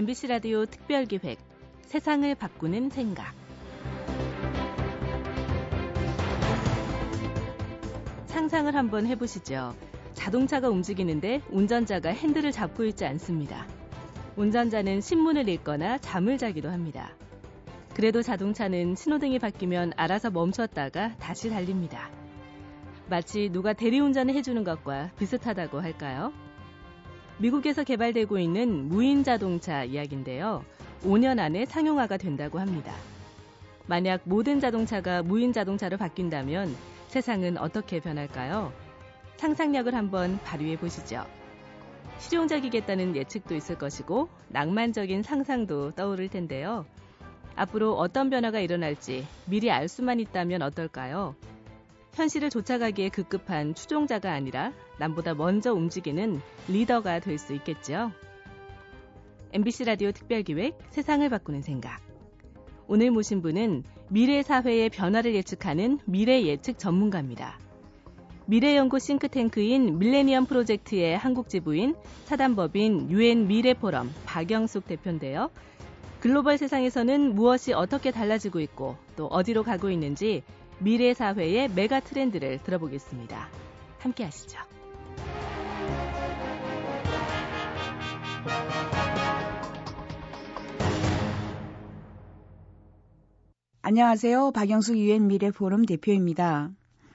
MBC 라디오 특별기획 세상을 바꾸는 생각. 상상을 한번 해보시죠. 자동차가 움직이는데 운전자가 핸들을 잡고 있지 않습니다. 운전자는 신문을 읽거나 잠을 자기도 합니다. 그래도 자동차는 신호등이 바뀌면 알아서 멈췄다가 다시 달립니다. 마치 누가 대리운전을 해주는 것과 비슷하다고 할까요? 미국에서 개발되고 있는 무인 자동차 이야기인데요. 5년 안에 상용화가 된다고 합니다. 만약 모든 자동차가 무인 자동차로 바뀐다면 세상은 어떻게 변할까요? 상상력을 한번 발휘해 보시죠. 실용적이겠다는 예측도 있을 것이고 낭만적인 상상도 떠오를 텐데요. 앞으로 어떤 변화가 일어날지 미리 알 수만 있다면 어떨까요? 현실을 쫓아가기에 급급한 추종자가 아니라 남보다 먼저 움직이는 리더가 될 수 있겠죠. MBC 라디오 특별기획 세상을 바꾸는 생각. 오늘 모신 분은 미래 사회의 변화를 예측하는 미래 예측 전문가입니다. 미래연구 싱크탱크인 밀레니엄 프로젝트의 한국 지부인 사단법인 UN 미래 포럼 박영숙 대표인데요. 글로벌 세상에서는 무엇이 어떻게 달라지고 있고 또 어디로 가고 있는지 미래 사회의 메가 트렌드를 들어보겠습니다. 함께 하시죠. 안녕하세요. 박영숙 UN 미래 포럼 대표입니다.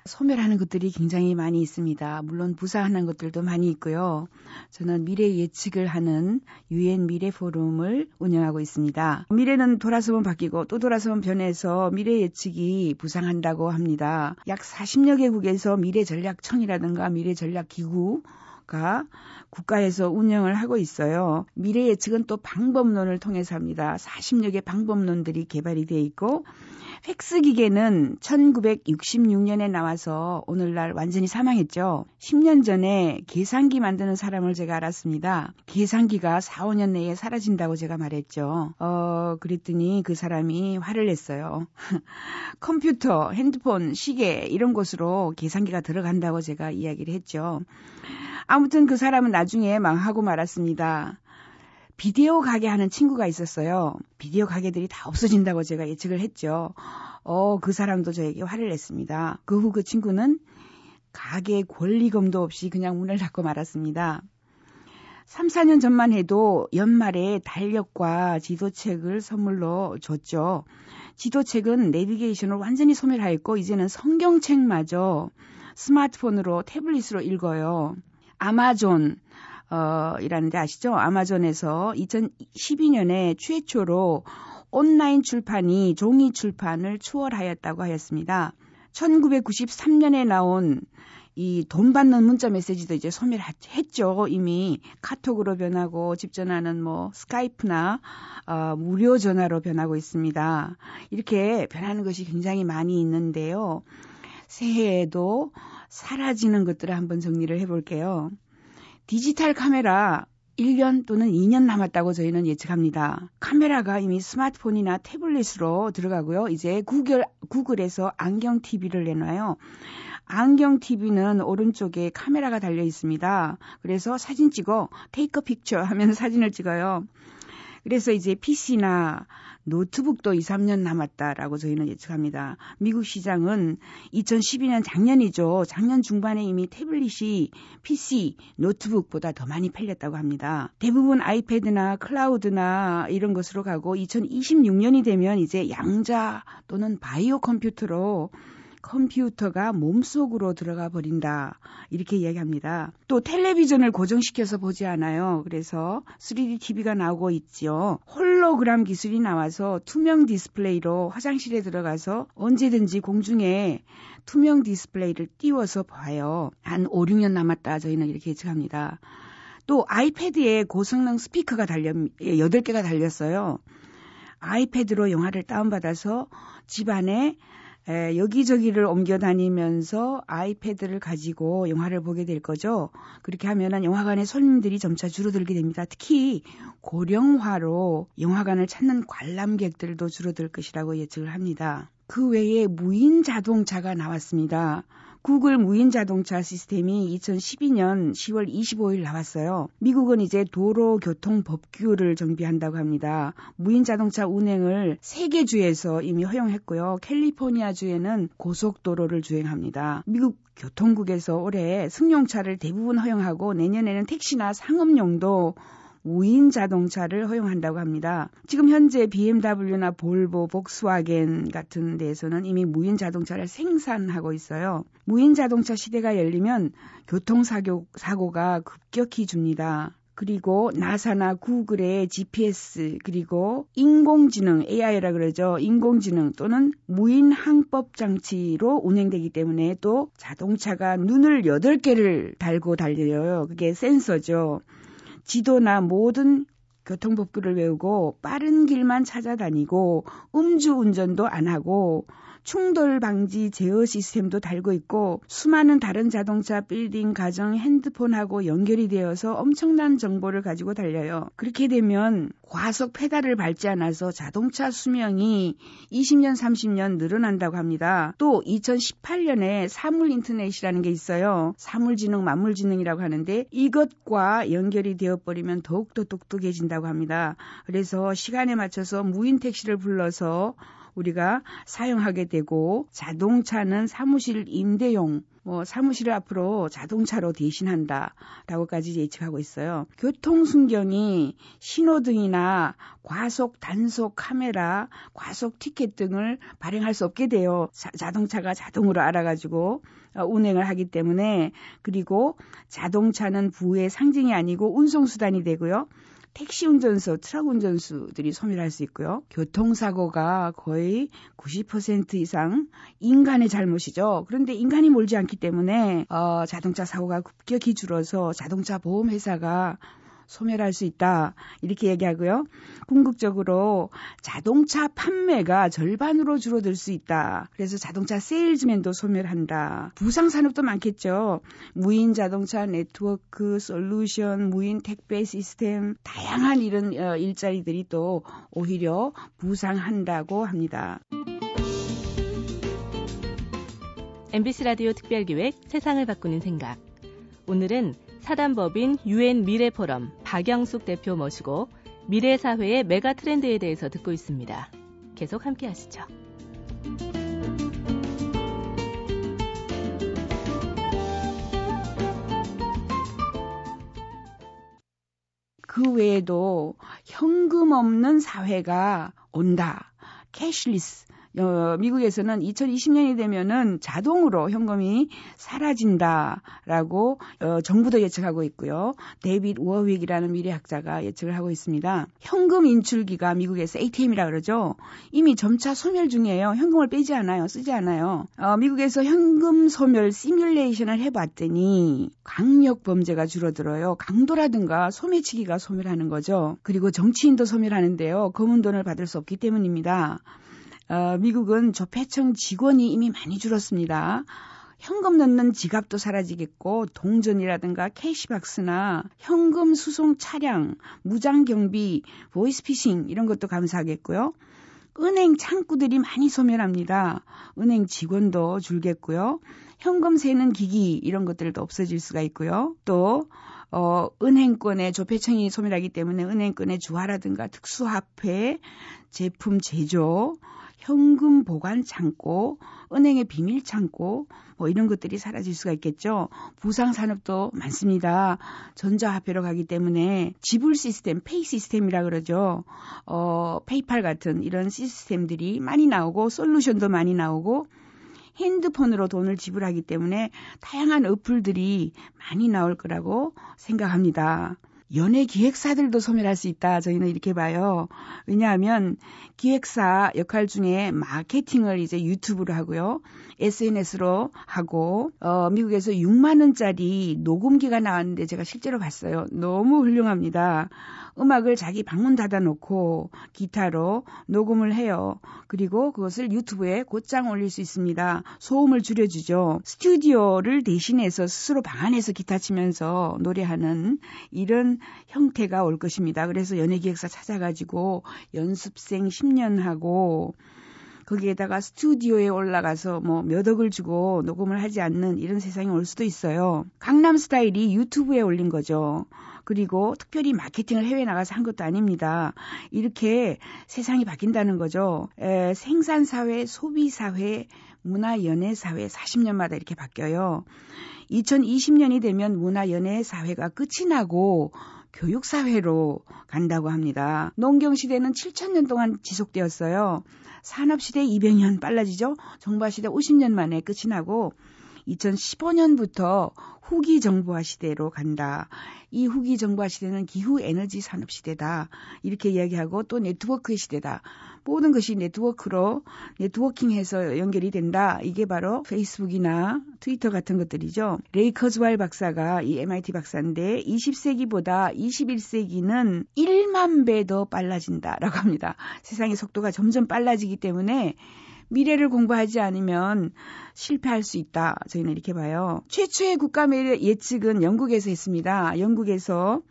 소멸하는 것들이 굉장히 많이 있습니다. 물론 부사하는 것들도 많이 있고요. 저는 미래 예측을 하는 UN 미래 포럼을 운영하고 있습니다. 미래는 돌아서면 바뀌고 또 돌아서면 변해서 미래 예측이 부상한다고 합니다. 약 40여 개국에서 미래 전략청이라든가 미래 전략기구 국가에서 운영을 하고 있어요. 미래 예측은 또 방법론을 통해서 합니다. 40여 개 방법론들이 개발이 돼 있고 팩스 기계는 1966년에 나와서 오늘날 완전히 사망했죠. 10년 전에 계산기 만드는 사람을 제가 알았습니다. 계산기가 4, 5년 내에 사라진다고 제가 말했죠. 그랬더니 그 사람이 화를 냈어요. 컴퓨터, 핸드폰, 시계 이런 곳으로 계산기가 들어간다고 제가 이야기를 했죠. 아무튼 그 사람은 나중에 망하고 말았습니다. 비디오 가게 하는 친구가 있었어요. 비디오 가게들이 다 없어진다고 제가 예측을 했죠. 그 사람도 저에게 화를 냈습니다. 그 후 그 친구는 가게 권리금도 없이 그냥 문을 닫고 말았습니다. 3, 4년 전만 해도 연말에 달력과 지도책을 선물로 줬죠. 지도책은 내비게이션을 완전히 소멸하였고 이제는 성경책마저 스마트폰으로 태블릿으로 읽어요. 아마존 이라는 데 아시죠? 아마존에서 2012년에 최초로 온라인 출판이 종이 출판을 추월하였다고 하였습니다. 1993년에 나온 이 돈 받는 문자 메시지도 이제 소멸했죠. 이미 카톡으로 변하고 집 전화는 스카이프나 무료 전화로 변하고 있습니다. 이렇게 변하는 것이 굉장히 많이 있는데요. 새해에도 사라지는 것들을 한번 정리를 해볼게요. 디지털 카메라 1년 또는 2년 남았다고 저희는 예측합니다. 카메라가 이미 스마트폰이나 태블릿으로 들어가고요. 이제 구글에서 안경 TV를 내놔요. 안경 TV는 오른쪽에 카메라가 달려 있습니다. 그래서 사진 찍어 테이크 픽처 하면 사진을 찍어요. 그래서 이제 PC나 노트북도 2, 3년 남았다라고 저희는 예측합니다. 미국 시장은 2012년 작년이죠. 작년 중반에 이미 태블릿이 PC, 노트북보다 더 많이 팔렸다고 합니다. 대부분 아이패드나 클라우드나 이런 것으로 가고 2026년이 되면 이제 양자 또는 바이오 컴퓨터로 컴퓨터가 몸속으로 들어가 버린다. 이렇게 이야기합니다. 또 텔레비전을 고정시켜서 보지 않아요. 그래서 3D TV가 나오고 있죠. 홀로그램 기술이 나와서 투명 디스플레이로 화장실에 들어가서 언제든지 공중에 투명 디스플레이를 띄워서 봐요. 한 5, 6년 남았다. 저희는 이렇게 예측합니다. 또 아이패드에 고성능 스피커가 8개가 달렸어요. 아이패드로 영화를 다운받아서 집안에 여기저기를 옮겨 다니면서 아이패드를 가지고 영화를 보게 될 거죠. 그렇게 하면은 영화관의 손님들이 점차 줄어들게 됩니다. 특히 고령화로 영화관을 찾는 관람객들도 줄어들 것이라고 예측을 합니다. 그 외에 무인 자동차가 나왔습니다. 구글 무인 자동차 시스템이 2012년 10월 25일 나왔어요. 미국은 이제 도로교통법규를 정비한다고 합니다. 무인 자동차 운행을 3개 주에서 이미 허용했고요. 캘리포니아 주에는 고속도로를 주행합니다. 미국 교통국에서 올해 승용차를 대부분 허용하고 내년에는 택시나 상업용도 무인 자동차를 허용한다고 합니다. 지금 현재 BMW나 볼보, 복스와겐 같은 데에서는 이미 무인 자동차를 생산하고 있어요. 무인 자동차 시대가 열리면 교통사고가 급격히 줍니다. 그리고 나사나 구글의 GPS 그리고 인공지능 AI라 그러죠. 인공지능 또는 무인 항법 장치로 운행되기 때문에 또 자동차가 눈을 8개를 달고 달려요. 그게 센서죠. 지도나 모든 교통법규를 외우고 빠른 길만 찾아다니고 음주운전도 안 하고 충돌 방지 제어 시스템도 달고 있고 수많은 다른 자동차, 빌딩, 가정, 핸드폰하고 연결이 되어서 엄청난 정보를 가지고 달려요. 그렇게 되면 과속 페달을 밟지 않아서 자동차 수명이 20년, 30년 늘어난다고 합니다. 또 2018년에 사물인터넷이라는 게 있어요. 사물지능, 만물지능이라고 하는데 이것과 연결이 되어버리면 더욱더 똑똑해진다고 합니다. 그래서 시간에 맞춰서 무인 택시를 불러서 우리가 사용하게 되고 자동차는 사무실 임대용, 사무실을 앞으로 자동차로 대신한다라고까지 예측하고 있어요. 교통순경이 신호등이나 과속 단속 카메라, 과속 티켓 등을 발행할 수 없게 돼요. 자동차가 자동으로 알아가지고 운행을 하기 때문에. 그리고 자동차는 부의 상징이 아니고 운송수단이 되고요. 택시 운전수, 트럭 운전수들이 소멸할 수 있고요. 교통사고가 거의 90% 이상 인간의 잘못이죠. 그런데 인간이 몰지 않기 때문에 자동차 사고가 급격히 줄어서 자동차 보험회사가 소멸할 수 있다. 이렇게 얘기하고요. 궁극적으로 자동차 판매가 절반으로 줄어들 수 있다. 그래서 자동차 세일즈맨도 소멸한다. 부상산업도 많겠죠. 무인 자동차 네트워크, 솔루션, 무인 택배 시스템, 다양한 이런 일자리들이 또 오히려 부상한다고 합니다. MBC 라디오 특별기획 세상을 바꾸는 생각. 오늘은 사단법인 UN 미래 포럼 박영숙 대표 모시고 미래 사회의 메가 트렌드에 대해서 듣고 있습니다. 계속 함께 하시죠. 그 외에도 현금 없는 사회가 온다. 캐시리스. 미국에서는 2020년이 되면은 자동으로 현금이 사라진다라고 정부도 예측하고 있고요. 데이빗 워윅이라는 미래학자가 예측을 하고 있습니다. 현금 인출기가 미국에서 ATM이라 그러죠. 이미 점차 소멸 중이에요. 현금을 빼지 않아요. 쓰지 않아요. 미국에서 현금 소멸 시뮬레이션을 해봤더니 강력 범죄가 줄어들어요. 강도라든가 소매치기가 소멸하는 거죠. 그리고 정치인도 소멸하는데요. 검은 돈을 받을 수 없기 때문입니다. 미국은 조폐청 직원이 이미 많이 줄었습니다. 현금 넣는 지갑도 사라지겠고 동전이라든가 캐시박스나 현금 수송 차량, 무장경비, 보이스피싱 이런 것도 감사하겠고요. 은행 창구들이 많이 소멸합니다. 은행 직원도 줄겠고요. 현금 세는 기기 이런 것들도 없어질 수가 있고요. 또 은행권의 조폐청이 소멸하기 때문에 은행권의 주화라든가 특수화폐, 제품 제조, 현금 보관 창고, 은행의 비밀 창고 이런 것들이 사라질 수가 있겠죠. 부상 산업도 많습니다. 전자화폐로 가기 때문에 지불 시스템, 페이 시스템이라 그러죠. 페이팔 같은 이런 시스템들이 많이 나오고 솔루션도 많이 나오고 핸드폰으로 돈을 지불하기 때문에 다양한 어플들이 많이 나올 거라고 생각합니다. 연예 기획사들도 소멸할 수 있다. 저희는 이렇게 봐요. 왜냐하면 기획사 역할 중에 마케팅을 이제 유튜브로 하고요. SNS로 하고 미국에서 6만 원짜리 녹음기가 나왔는데 제가 실제로 봤어요. 너무 훌륭합니다. 음악을 자기 방문 닫아놓고 기타로 녹음을 해요. 그리고 그것을 유튜브에 곧장 올릴 수 있습니다. 소음을 줄여주죠. 스튜디오를 대신해서 스스로 방 안에서 기타 치면서 노래하는 이런 형태가 올 것입니다. 그래서 연예기획사 찾아가지고 연습생 10년 하고 거기에다가 스튜디오에 올라가서 뭐 몇 억을 주고 녹음을 하지 않는 이런 세상이 올 수도 있어요. 강남 스타일이 유튜브에 올린 거죠. 그리고 특별히 마케팅을 해외 나가서 한 것도 아닙니다. 이렇게 세상이 바뀐다는 거죠. 생산사회, 소비사회, 문화연예사회 40년마다 이렇게 바뀌어요. 2020년이 되면 문화연예사회가 끝이 나고 교육사회로 간다고 합니다. 농경시대는 7,000년 동안 지속되었어요. 산업시대 200년 빨라지죠. 정보화시대 50년 만에 끝이 나고 2015년부터 후기 정보화 시대로 간다. 이 후기 정보화 시대는 기후에너지 산업 시대다. 이렇게 이야기하고 또 네트워크의 시대다. 모든 것이 네트워크로 네트워킹해서 연결이 된다. 이게 바로 페이스북이나 트위터 같은 것들이죠. 레이 커즈와일 박사가 이 MIT 박사인데 20세기보다 21세기는 1만 배 더 빨라진다라고 합니다. 세상의 속도가 점점 빨라지기 때문에 미래를 공부하지 않으면 실패할 수 있다. 저희는 이렇게 봐요. 최초의 국가 미래 예측은 영국에서 했습니다. 영국에서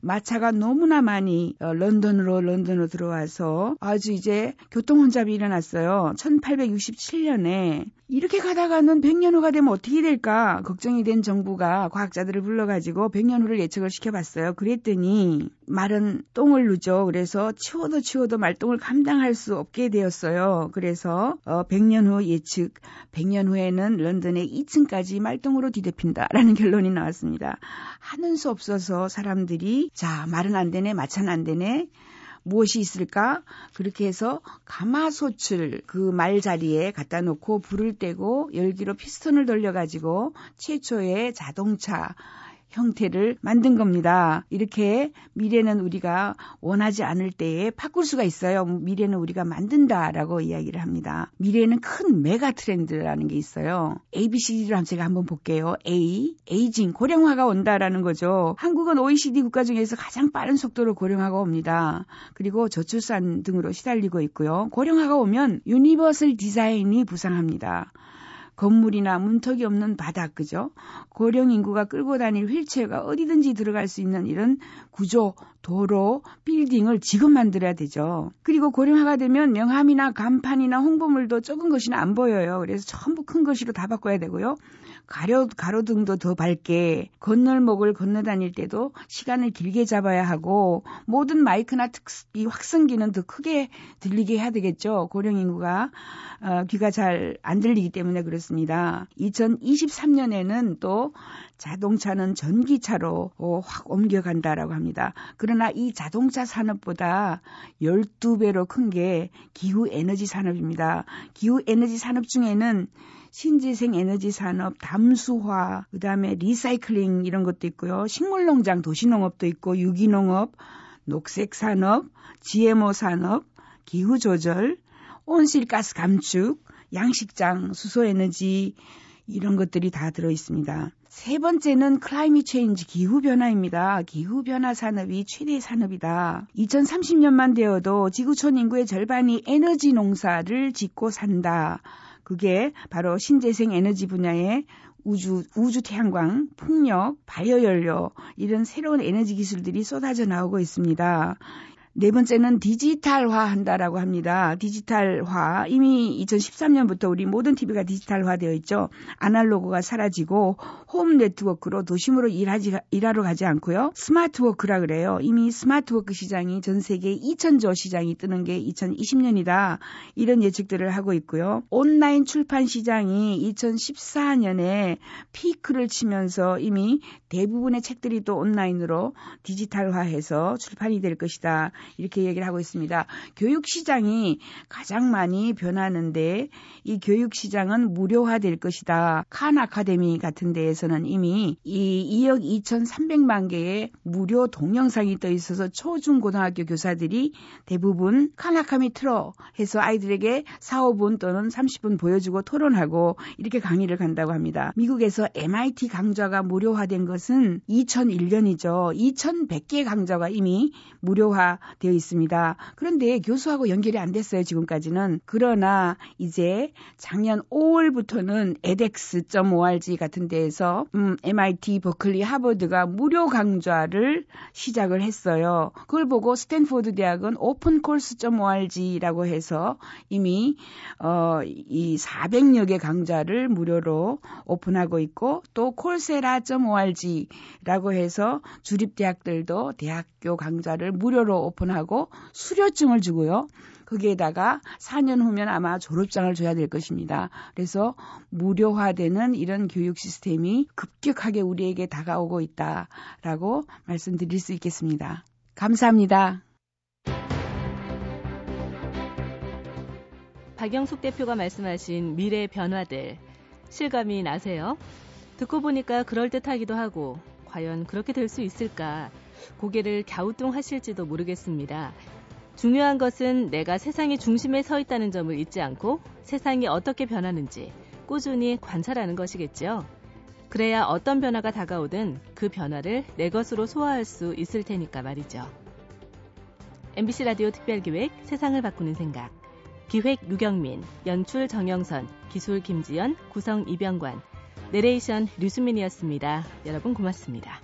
마차가 너무나 많이 런던으로 들어와서 아주 이제 교통 혼잡이 일어났어요. 1867년에 이렇게 가다가는 100년 후가 되면 어떻게 될까 걱정이 된 정부가 과학자들을 불러가지고 100년 후를 예측을 시켜봤어요. 그랬더니 말은 똥을 누죠. 그래서 치워도 말똥을 감당할 수 없게 되었어요. 그래서 100년 후 예측, 100년 후에는 런던의 2층까지 말똥으로 뒤덮인다라는 결론이 나왔습니다. 하는 수 없어서 사람들이 자, 말은 안 되네, 마찬 안 되네. 무엇이 있을까? 그렇게 해서 가마솥을 그 말 자리에 갖다 놓고 불을 떼고 열기로 피스톤을 돌려가지고 최초의 자동차 형태를 만든 겁니다. 이렇게 미래는 우리가 원하지 않을 때에 바꿀 수가 있어요. 미래는 우리가 만든다라고 이야기를 합니다. 미래에는 큰 메가 트렌드라는 게 있어요. ABCD로 한번 볼게요. A, 에이징, 고령화가 온다라는 거죠. 한국은 OECD 국가 중에서 가장 빠른 속도로 고령화가 옵니다. 그리고 저출산 등으로 시달리고 있고요. 고령화가 오면 유니버설 디자인이 부상합니다. 건물이나 문턱이 없는 바닥, 그죠? 고령 인구가 끌고 다닐 휠체어가 어디든지 들어갈 수 있는 이런 구조, 도로, 빌딩을 지금 만들어야 되죠. 그리고 고령화가 되면 명함이나 간판이나 홍보물도 적은 것이나 안 보여요. 그래서 전부 큰 글씨로 다 바꿔야 되고요. 가로등도 더 밝게, 건널목을 건너다닐 때도 시간을 길게 잡아야 하고 모든 마이크나 이 확성기는 더 크게 들리게 해야 되겠죠. 고령 인구가 귀가 잘 안 들리기 때문에 그렇습니다. 2023년에는 또 자동차는 전기차로 확 옮겨간다라고 합니다. 그러나 이 자동차 산업보다 12배로 큰 게 기후에너지 산업입니다. 기후에너지 산업 중에는 신재생 에너지 산업, 담수화, 그다음에 리사이클링 이런 것도 있고요. 식물농장, 도시농업도 있고 유기농업, 녹색산업, GMO 산업, 기후조절, 온실가스 감축, 양식장, 수소에너지 이런 것들이 다 들어있습니다. 세 번째는 클라이밋 체인지, 기후변화입니다. 기후변화 산업이 최대 산업이다. 2030년만 되어도 지구촌 인구의 절반이 에너지 농사를 짓고 산다. 그게 바로 신재생 에너지 분야의 우주 태양광, 풍력, 바이오연료 이런 새로운 에너지 기술들이 쏟아져 나오고 있습니다. 네 번째는 디지털화한다라고 합니다. 디지털화, 이미 2013년부터 우리 모든 TV가 디지털화되어 있죠. 아날로그가 사라지고 홈 네트워크로 도심으로 일하러 가지 않고요. 스마트워크라 그래요. 이미 스마트워크 시장이 전 세계 2,000조 시장이 뜨는 게 2020년이다. 이런 예측들을 하고 있고요. 온라인 출판 시장이 2014년에 피크를 치면서 이미 대부분의 책들이 또 온라인으로 디지털화해서 출판이 될 것이다. 이렇게 얘기를 하고 있습니다. 교육시장이 가장 많이 변하는데 이 교육시장은 무료화될 것이다. 칸 아카데미 같은 데에서는 이미 이 2억 2,300만 개의 무료 동영상이 떠 있어서 초중고등학교 교사들이 대부분 칸 아카미 틀어 해서 아이들에게 4-5분 또는 30분 보여주고 토론하고 이렇게 강의를 간다고 합니다. 미국에서 MIT 강좌가 무료화된 것은 2001년이죠. 2,100개 강좌가 이미 무료화 되어 있습니다. 그런데 교수하고 연결이 안 됐어요, 지금까지는. 그러나 이제 작년 5월부터는 edx.org 같은 데에서 MIT, 버클리, 하버드가 무료 강좌를 시작을 했어요. 그걸 보고 스탠포드 대학은 opencourse.org라고 해서 이미 이 400여 개 강좌를 무료로 오픈하고 있고, 또 coursera.org라고 해서 주립 대학들도 대학교 강좌를 무료로 오픈하고 수료증을 주고요. 거기에다가 4년 후면 아마 졸업장을 줘야 될 것입니다. 그래서 무료화되는 이런 교육 시스템이 급격하게 우리에게 다가오고 있다라고 말씀드릴 수 있겠습니다. 감사합니다. 박영숙 대표가 말씀하신 미래의 변화들 실감이 나세요? 듣고 보니까 그럴듯하기도 하고 과연 그렇게 될 수 있을까 고개를 갸우뚱하실지도 모르겠습니다. 중요한 것은 내가 세상의 중심에 서 있다는 점을 잊지 않고 세상이 어떻게 변하는지 꾸준히 관찰하는 것이겠죠. 그래야 어떤 변화가 다가오든 그 변화를 내 것으로 소화할 수 있을 테니까 말이죠. MBC 라디오 특별기획 세상을 바꾸는 생각. 기획 유경민, 연출 정영선, 기술 김지연, 구성 이병관, 내레이션 류수민이었습니다. 여러분 고맙습니다.